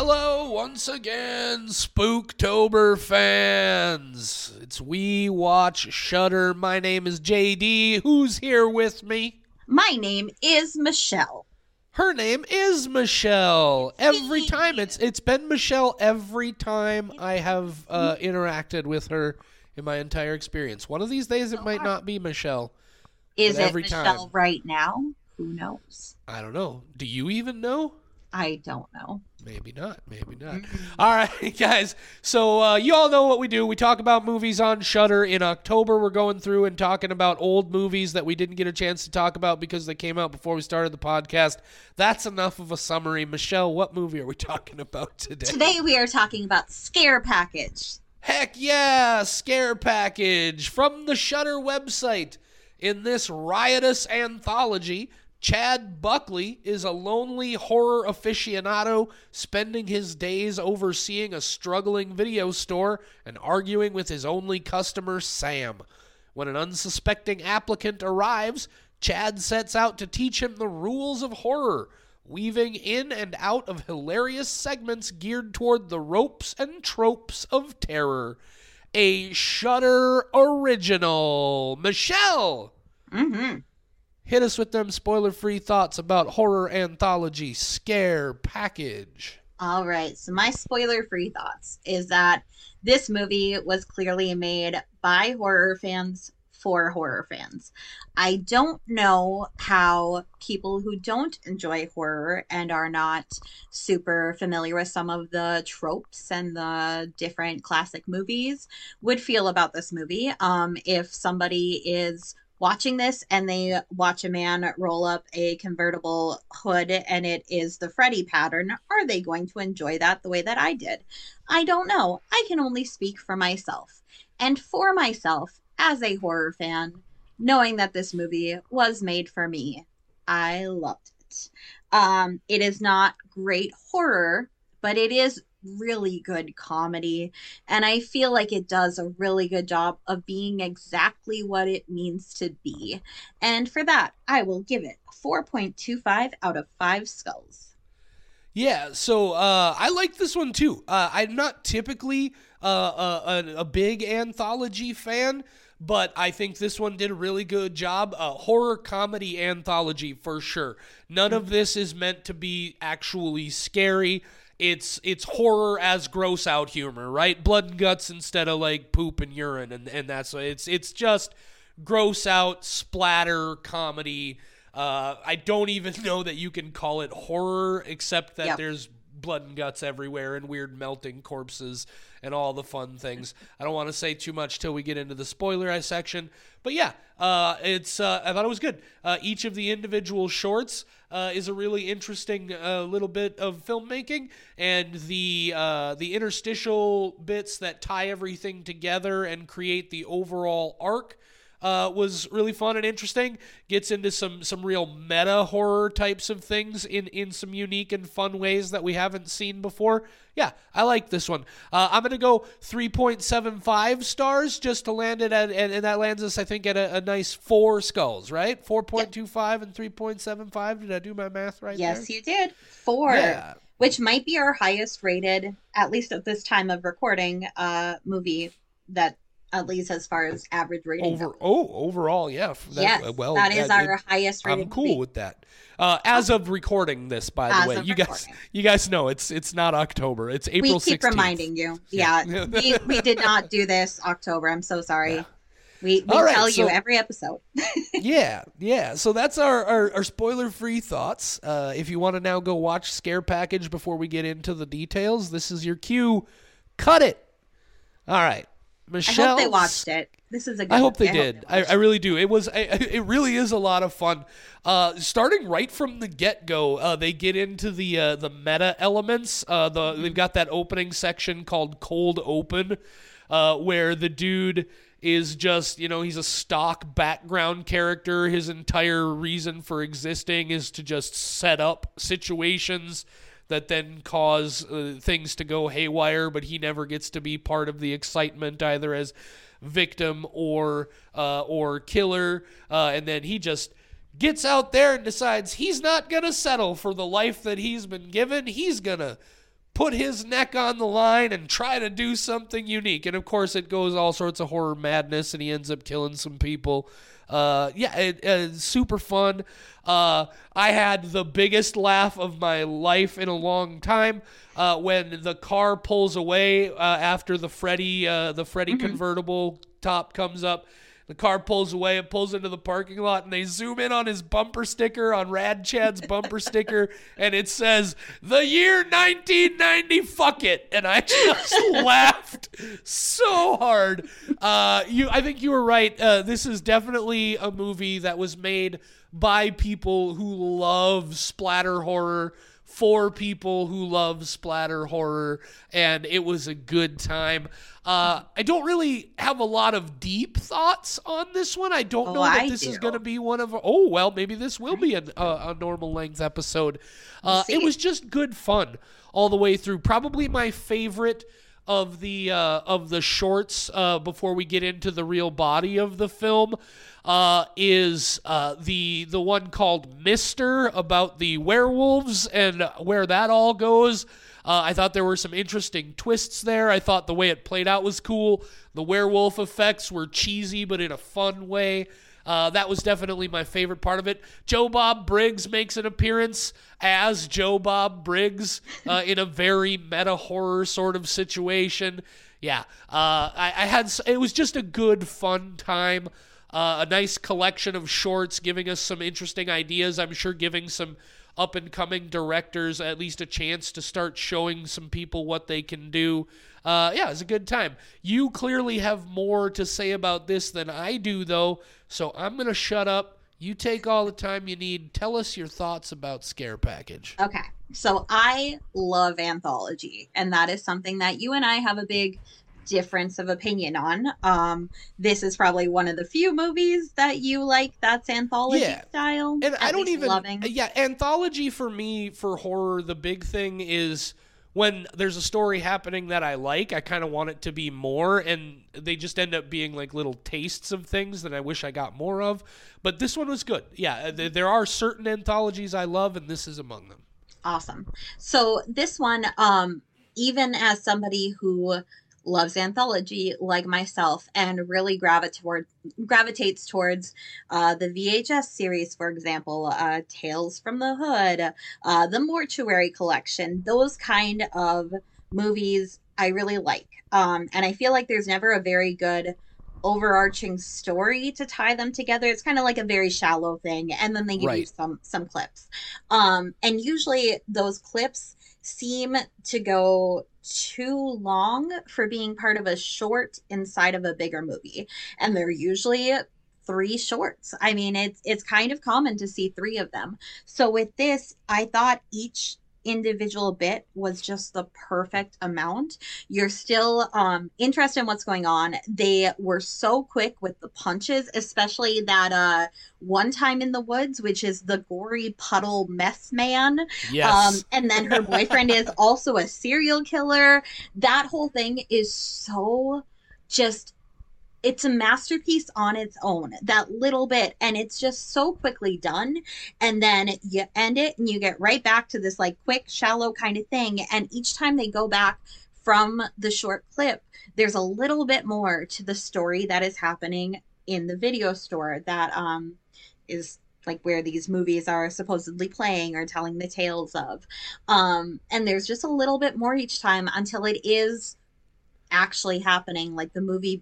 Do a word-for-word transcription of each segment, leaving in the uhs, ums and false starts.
Hello once again, Spooktober fans. It's We Watch Shudder. My name is J D. Who's here with me? My name is Michelle. Her name is Michelle. Every time it's it's been Michelle every time I have uh, interacted with her in my entire experience. One of these days it might not be Michelle. Is it Michelle time. Right now? Who knows? I don't know. Do you even know? I don't know. Maybe not. Maybe not. All right, guys. So uh, you all know what we do. We talk about movies on Shudder. In October, we're going through and talking about old movies that we didn't get a chance to talk about because they came out before we started the podcast. That's enough of a summary. Michelle, what movie are we talking about today? Today we are talking about Scare Package. Heck yeah, Scare Package from the Shudder website. In this riotous anthology, Chad Buckley is a lonely horror aficionado spending his days overseeing a struggling video store and arguing with his only customer, Sam. When an unsuspecting applicant arrives, Chad sets out to teach him the rules of horror, weaving in and out of hilarious segments geared toward the ropes and tropes of terror. A Shudder original. Michelle! Mm-hmm. Hit us with them spoiler-free thoughts about horror anthology Scare Package. All right, so my spoiler-free thoughts is that this movie was clearly made by horror fans for horror fans. I don't know how people who don't enjoy horror and are not super familiar with some of the tropes and the different classic movies would feel about this movie. Um, if somebody is watching this and they watch a man roll up a convertible hood and it is the Freddy pattern, are they going to enjoy that the way that I did? I don't know. I can only speak for myself. And for myself, as a horror fan, knowing that this movie was made for me, I loved it. Um, it is not great horror, but it is really good comedy, and I feel like it does a really good job of being exactly what it means to be. And for that, I will give it four point two five out of five skulls. Yeah, so uh, I like this one too. Uh, I'm not typically uh, a, a big anthology fan, but I think this one did a really good job. A horror comedy anthology for sure. None of this is meant to be actually scary. It's it's horror as gross out humor, right? Blood and guts instead of like poop and urine, and and that's it's it's just gross out splatter comedy. Uh, I don't even know that you can call it horror, except that yep. There's blood and guts everywhere and weird melting corpses and all the fun things. I don't want to say too much till we get into the spoiler section, but yeah, uh, it's uh, I thought it was good. Uh, each of the individual shorts uh, is a really interesting uh, little bit of filmmaking, and the uh, the interstitial bits that tie everything together and create the overall arc Uh, was really fun and interesting. Gets into some some real meta horror types of things in, in some unique and fun ways that we haven't seen before. Yeah, I like this one. Uh, I'm going to go three point seven five stars just to land it at, and, and that lands us, I think, at a, a nice four skulls, right? four point two five yep. and three point seven five. Did I do my math right yes, there? Yes, you did. Four. Yeah. Which might be our highest rated, at least at this time of recording, uh, movie that at least as far as average rating. Over, oh, overall, yeah. That, yes, well, that is that, our it, highest rating. I'm cool movie. With that. Uh, as okay. of recording this, by as the way, you recording. guys you guys know it's it's not October. It's April sixteenth. We keep sixteenth. Reminding you. Yeah, yeah. we, we did not do this October. I'm so sorry. Yeah. We, we right, tell so, you every episode. yeah, yeah. So that's our, our, our spoiler-free thoughts. Uh, if you want to now go watch Scare Package before we get into the details, this is your cue. Cut it. All right. Michelle, I hope they watched it. This is a good I hope they I did. Hope they I, I really do. It was. I, it really is a lot of fun. Uh, starting right from the get-go, uh, they get into the uh, the meta elements. Uh, the they've got that opening section called Cold Open, uh, where the dude is just, you know, he's a stock background character. His entire reason for existing is to just set up situations that then cause uh, things to go haywire, but he never gets to be part of the excitement either as victim or uh, or killer. Uh, and then he just gets out there and decides he's not going to settle for the life that he's been given. He's going to put his neck on the line and try to do something unique. And, of course, it goes all sorts of horror madness, and he ends up killing some people. Uh, yeah, it, it's super fun. Uh, I had the biggest laugh of my life in a long time uh, when the car pulls away uh, after the Freddy, uh, the Freddy mm-hmm. convertible top comes up. The car pulls away, it pulls into the parking lot, and they zoom in on his bumper sticker, on Rad Chad's bumper sticker, and it says, the year nineteen ninety, fuck it. And I just laughed so hard. Uh, you, I think you were right. Uh, this is definitely a movie that was made by people who love splatter horror, for people who love splatter horror, and it was a good time. Uh, I don't really have a lot of deep thoughts on this one. I don't oh, know that I this do. is going to be one of... Oh, well, maybe this will be a, a, a normal-length episode. Uh, it was just good fun all the way through. Probably my favorite of the, uh, of the shorts uh, before we get into the real body of the film. Uh, is uh, the the one called Mister, about the werewolves and where that all goes. Uh, I thought there were some interesting twists there. I thought the way it played out was cool. The werewolf effects were cheesy, but in a fun way. Uh, that was definitely my favorite part of it. Joe Bob Briggs makes an appearance as Joe Bob Briggs uh, in a very meta-horror sort of situation. Yeah, uh, I, I had it was just a good, fun time. Uh, a nice collection of shorts giving us some interesting ideas. I'm sure giving some up-and-coming directors at least a chance to start showing some people what they can do. Uh, yeah, it was a good time. You clearly have more to say about this than I do, though, so I'm going to shut up. You take all the time you need. Tell us your thoughts about Scare Package. Okay, so I love anthology, and that is something that you and I have a big difference of opinion on. Um this is probably one of the few movies that you like that's anthology yeah. style, and I don't even loving. yeah anthology for me for horror, the big thing is when there's a story happening that I like, I kind of want it to be more, and they just end up being like little tastes of things that I wish I got more of. But this one was good. Yeah, th- there are certain anthologies I love, and this is among them. Awesome. So this one, um even as somebody who loves anthology like myself and really gravit- toward, gravitates towards uh, the V H S series, for example, uh, Tales from the Hood, uh, the Mortuary Collection, those kind of movies I really like. Um, and I feel like there's never a very good overarching story to tie them together. It's kind of like a very shallow thing, and then they give right. you some, some clips. Um, and usually those clips seem to go too long for being part of a short inside of a bigger movie, and they're usually three shorts. I mean, it's it's kind of common to see three of them. So with this, I thought each individual bit was just the perfect amount. You're still um interested in what's going on. They were so quick with the punches, especially that uh one time in the woods, which is the gory puddle mess man. Yes. Um and then her boyfriend is also a serial killer. That whole thing is so just it's a masterpiece on its own, that little bit. And it's just so quickly done. And then you end it and you get right back to this like quick, shallow kind of thing. And each time they go back from the short clip, there's a little bit more to the story that is happening in the video store that um, is like where these movies are supposedly playing or telling the tales of. Um, and there's just a little bit more each time until it is actually happening. Like the movie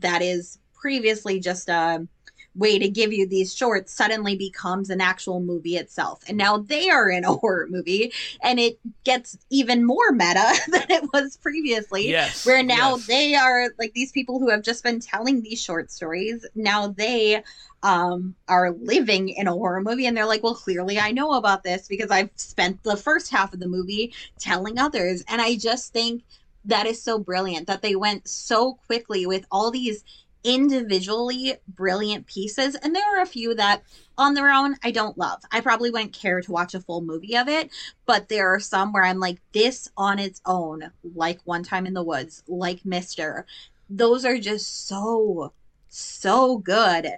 that is previously just a way to give you these shorts suddenly becomes an actual movie itself. And now they are in a horror movie, and it gets even more meta than it was previously. Yes, where now yes. they are like these people who have just been telling these short stories. Now they um, are living in a horror movie, and they're like, well, clearly I know about this because I've spent the first half of the movie telling others. And I just think that is so brilliant that they went so quickly with all these individually brilliant pieces. And there are a few that on their own, I don't love. I probably wouldn't care to watch a full movie of it, but there are some where I'm like, this on its own, like One Time in the Woods, like Mister, those are just so, so good.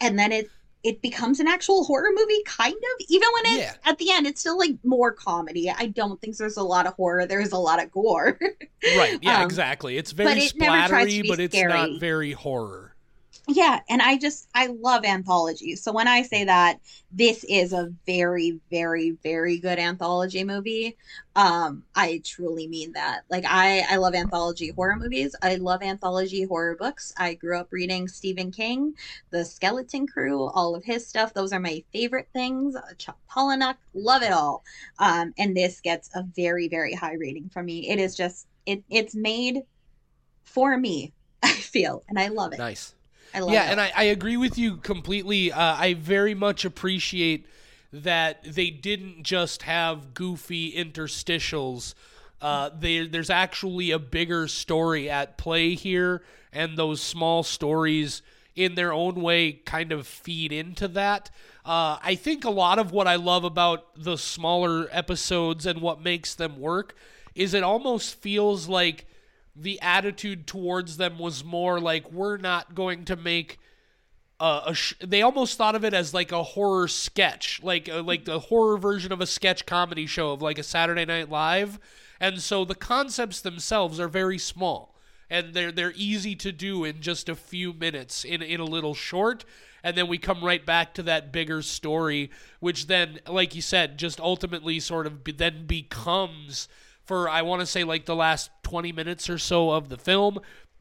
And then it, it becomes an actual horror movie, kind of. Even when it's, yeah. at the end, it's still, like, more comedy. I don't think there's a lot of horror. There's a lot of gore. Right, yeah, um, exactly. It's very but it splattery, but it's scary. Not very horror. Yeah, and I just, I love anthologies. So when I say that, this is a very, very, very good anthology movie. Um, I truly mean that. Like, I, I love anthology horror movies. I love anthology horror books. I grew up reading Stephen King, The Skeleton Crew, all of his stuff. Those are my favorite things. Chuck Palahniuk, love it all. Um, and this gets a very, very high rating from me. It is just, it it's made for me, I feel, and I love it. Nice. I love yeah, that. And I, I agree with you completely. Uh, I very much appreciate that they didn't just have goofy interstitials. Uh, they, there's actually a bigger story at play here, and those small stories in their own way kind of feed into that. Uh, I think a lot of what I love about the smaller episodes and what makes them work is it almost feels like the attitude towards them was more like, we're not going to make a, a sh- they almost thought of it as like a horror sketch, like a, like the horror version of a sketch comedy show of like a Saturday Night Live. And so the concepts themselves are very small, and they're, they're easy to do in just a few minutes in, in a little short. And then we come right back to that bigger story, which then, like you said, just ultimately sort of be, then becomes for, I want to say, like the last twenty minutes or so of the film.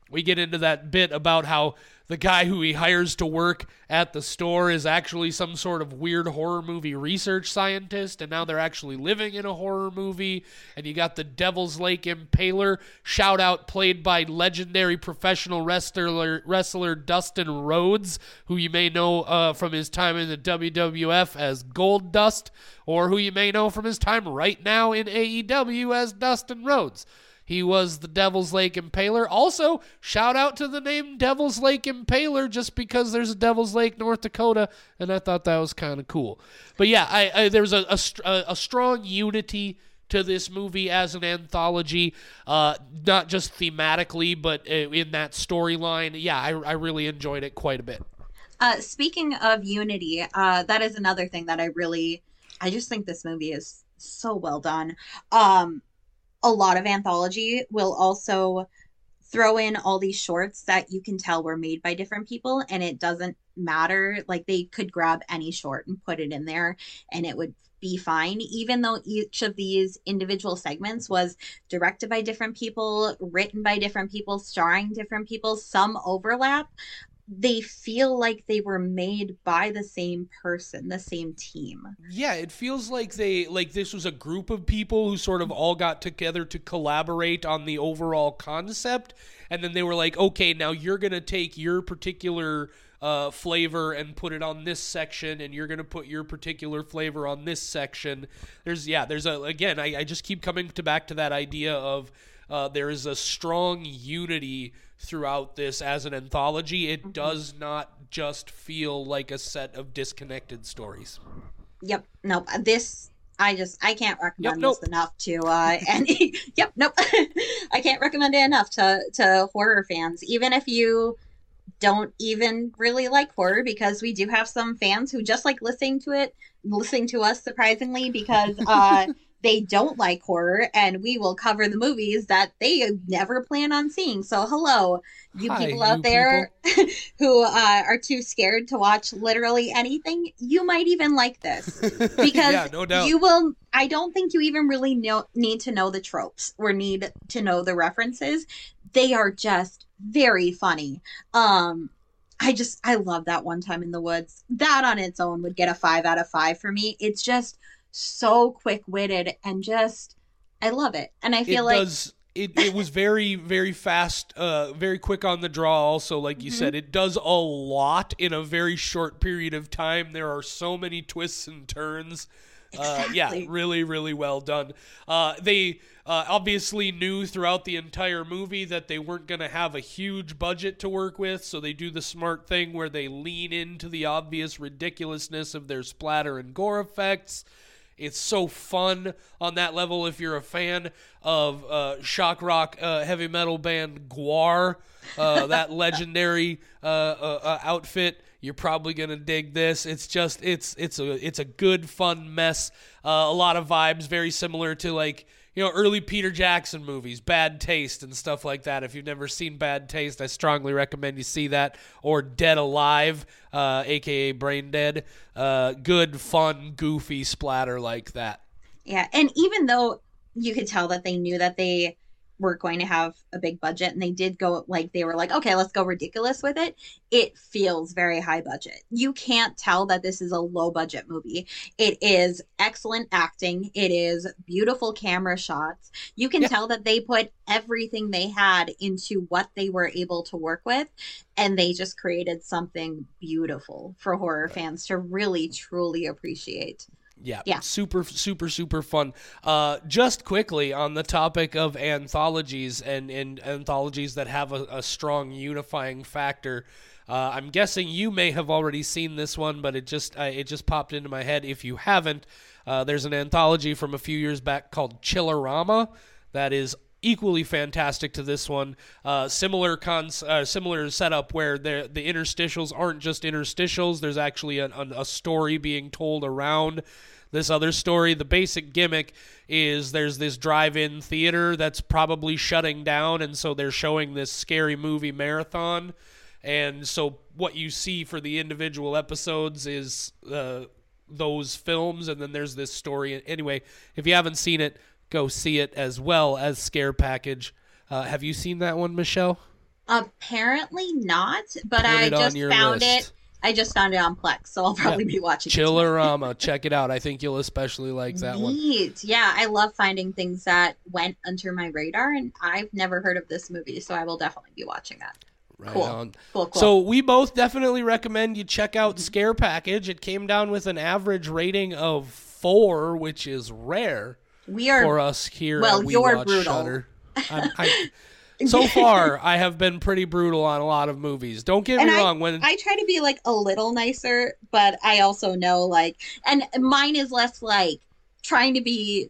We get into that bit about how the guy who he hires to work at the store is actually some sort of weird horror movie research scientist, and now they're actually living in a horror movie. And you got the Devil's Lake Impaler, shout out, played by legendary professional wrestler wrestler Dustin Rhodes, who you may know uh, from his time in the W W F as Gold Dust, or who you may know from his time right now in A E W as Dustin Rhodes. He was the Devil's Lake Impaler. Also, shout out to the name Devil's Lake Impaler just because there's a Devil's Lake, North Dakota, and I thought that was kind of cool. But yeah, I, I, there's a, a, a strong unity to this movie as an anthology, uh, not just thematically, but in that storyline. Yeah, I, I really enjoyed it quite a bit. Uh, speaking of unity, uh, that is another thing that I really, I just think this movie is so well done. Um, A lot of anthology will also throw in all these shorts that you can tell were made by different people, and it doesn't matter. Like, they could grab any short and put it in there and it would be fine, even though each of these individual segments was directed by different people, written by different people, starring different people, some overlap. They feel like they were made by the same person, the same team. Yeah, it feels like they like this was a group of people who sort of all got together to collaborate on the overall concept, and then they were like, okay, now you're going to take your particular uh, flavor and put it on this section, and you're going to put your particular flavor on this section. There's, yeah, there's a, again, I, I just keep coming to back to that idea of uh, there is a strong unity throughout this as an anthology. It mm-hmm. does not just feel like a set of disconnected stories. Yep. Nope. This, I just, I can't recommend yep, nope. this enough to, uh, any, yep. Nope. I can't recommend it enough to, to horror fans, even if you don't even really like horror, because we do have some fans who just like listening to it, listening to us, surprisingly, because, uh, they don't like horror, and we will cover the movies that they never plan on seeing. So hello, you Hi, people out you there people. who uh, are too scared to watch literally anything. You might even like this because yeah, no doubt. you will. I don't think you even really know, need to know the tropes or need to know the references. They are just very funny. Um, I just, I love that one time in the woods. That on its own would get a five out of five for me. It's just so quick-witted and just, I love it. And I feel it like does, it it was very, very fast, uh, very quick on the draw. Also, like you mm-hmm. said, it does a lot in a very short period of time. There are so many twists and turns. Exactly. Uh, yeah, really, really well done. Uh, they uh, obviously knew throughout the entire movie that they weren't going to have a huge budget to work with, so they do the smart thing where they lean into the obvious ridiculousness of their splatter and gore effects. It's so fun on that level if you're a fan of uh, shock rock uh, heavy metal band Gwar, uh, that legendary uh, uh, uh, outfit. You're probably gonna dig this. It's just it's it's a it's a good fun mess. Uh, a lot of vibes, very similar to like you know early Peter Jackson movies, Bad Taste and stuff like that. If you've never seen Bad Taste, I strongly recommend you see that, or Dead Alive, uh, aka Braindead. Uh, good fun, goofy splatter like that. Yeah, and even though you could tell that they knew that they were going to have a big budget, and they did go like they were like, okay, let's go ridiculous with it. It feels very high budget. You can't tell that this is a low budget movie. It is excellent acting. It is beautiful camera shots. You can yeah. tell that they put everything they had into what they were able to work with, and they just created something beautiful for horror fans to really truly appreciate. Yeah, yeah, super, super, super fun. Uh, just quickly on the topic of anthologies and, and anthologies that have a, a strong unifying factor. Uh, I'm guessing you may have already seen this one, but it just uh, it just popped into my head. If you haven't, uh, there's an anthology from a few years back called Chillerama that is equally fantastic to this one. Uh, similar cons, uh, similar setup where the the interstitials aren't just interstitials. There's actually an, an, a story being told around this other story. The basic gimmick is there's this drive-in theater that's probably shutting down, and so they're showing this scary movie marathon. And so what you see for the individual episodes is uh, those films, and then there's this story. Anyway, if you haven't seen it, go see it, as well as Scare Package. Uh, have you seen that one, Michelle? Apparently not, but Put I just found list. it. I just found it on Plex, so I'll probably yeah. be watching Chillerama. it. Chillerama, check it out. I think you'll especially like that Neat. one. Neat. Yeah, I love finding things that went under my radar, and I've never heard of this movie, so I will definitely be watching that. Right cool. on. Cool, cool. So we both definitely recommend you check out mm-hmm. Scare Package. It came down with an average rating of four, which is rare. We are for us here. Well, we you're watch brutal. Shudder. I'm, I, so far, I have been pretty brutal on a lot of movies. Don't get and me I, wrong. When I try to be like a little nicer, but I also know like, and mine is less like trying to be.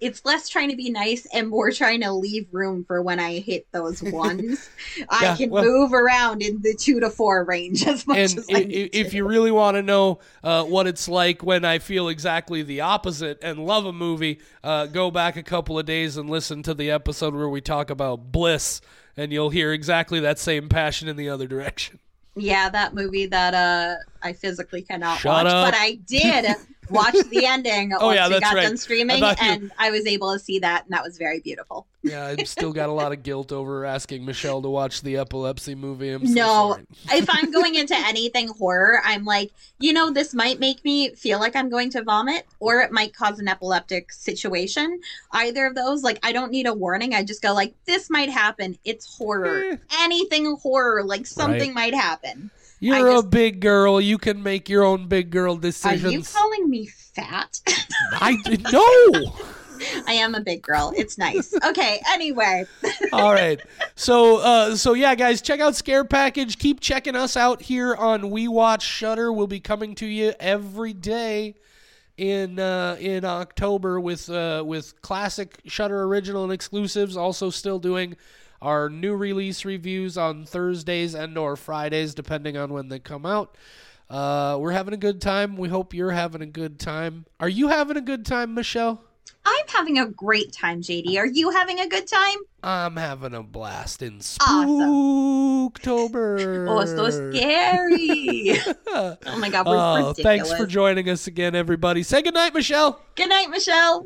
It's less trying to be nice and more trying to leave room for when I hit those ones. yeah, I can well, move around in the two to four range as much and as I if, need if to. You really want to know uh, what it's like when I feel exactly the opposite and love a movie, uh, go back a couple of days and listen to the episode where we talk about Bliss, and you'll hear exactly that same passion in the other direction. Yeah, that movie that uh, I physically cannot Shut watch, up. But I did watch the ending oh, once yeah, we got right. done streaming, I and you... I was able to see that, and that was very beautiful. Yeah, I've still got a lot of guilt over asking Michelle to watch the epilepsy movie. I'm so no, sorry. If I'm going into anything horror, I'm like, you know, this might make me feel like I'm going to vomit, or it might cause an epileptic situation. Either of those, like, I don't need a warning. I just go like, this might happen. It's horror. Eh. Anything horror, like something right. might happen. You're just, a big girl. You can make your own big girl decisions. Are you calling me fat? I no. I am a big girl. It's nice. Okay. Anyway. All right. So, uh, so yeah, guys, check out Scare Package. Keep checking us out here on We Watch Shudder. We'll be coming to you every day in uh, in October with uh, with classic Shudder original and exclusives. Also, still doing our new release reviews on Thursdays and or Fridays, depending on when they come out. Uh, we're having a good time. We hope you're having a good time. Are you having a good time, Michelle? I'm having a great time, J D. Are you having a good time? I'm having a blast in Spooktober. Awesome. Oh, it's so scary. Oh, my God, we're oh, ridiculous. Thanks for joining us again, everybody. Say goodnight, Michelle. Good night, Michelle.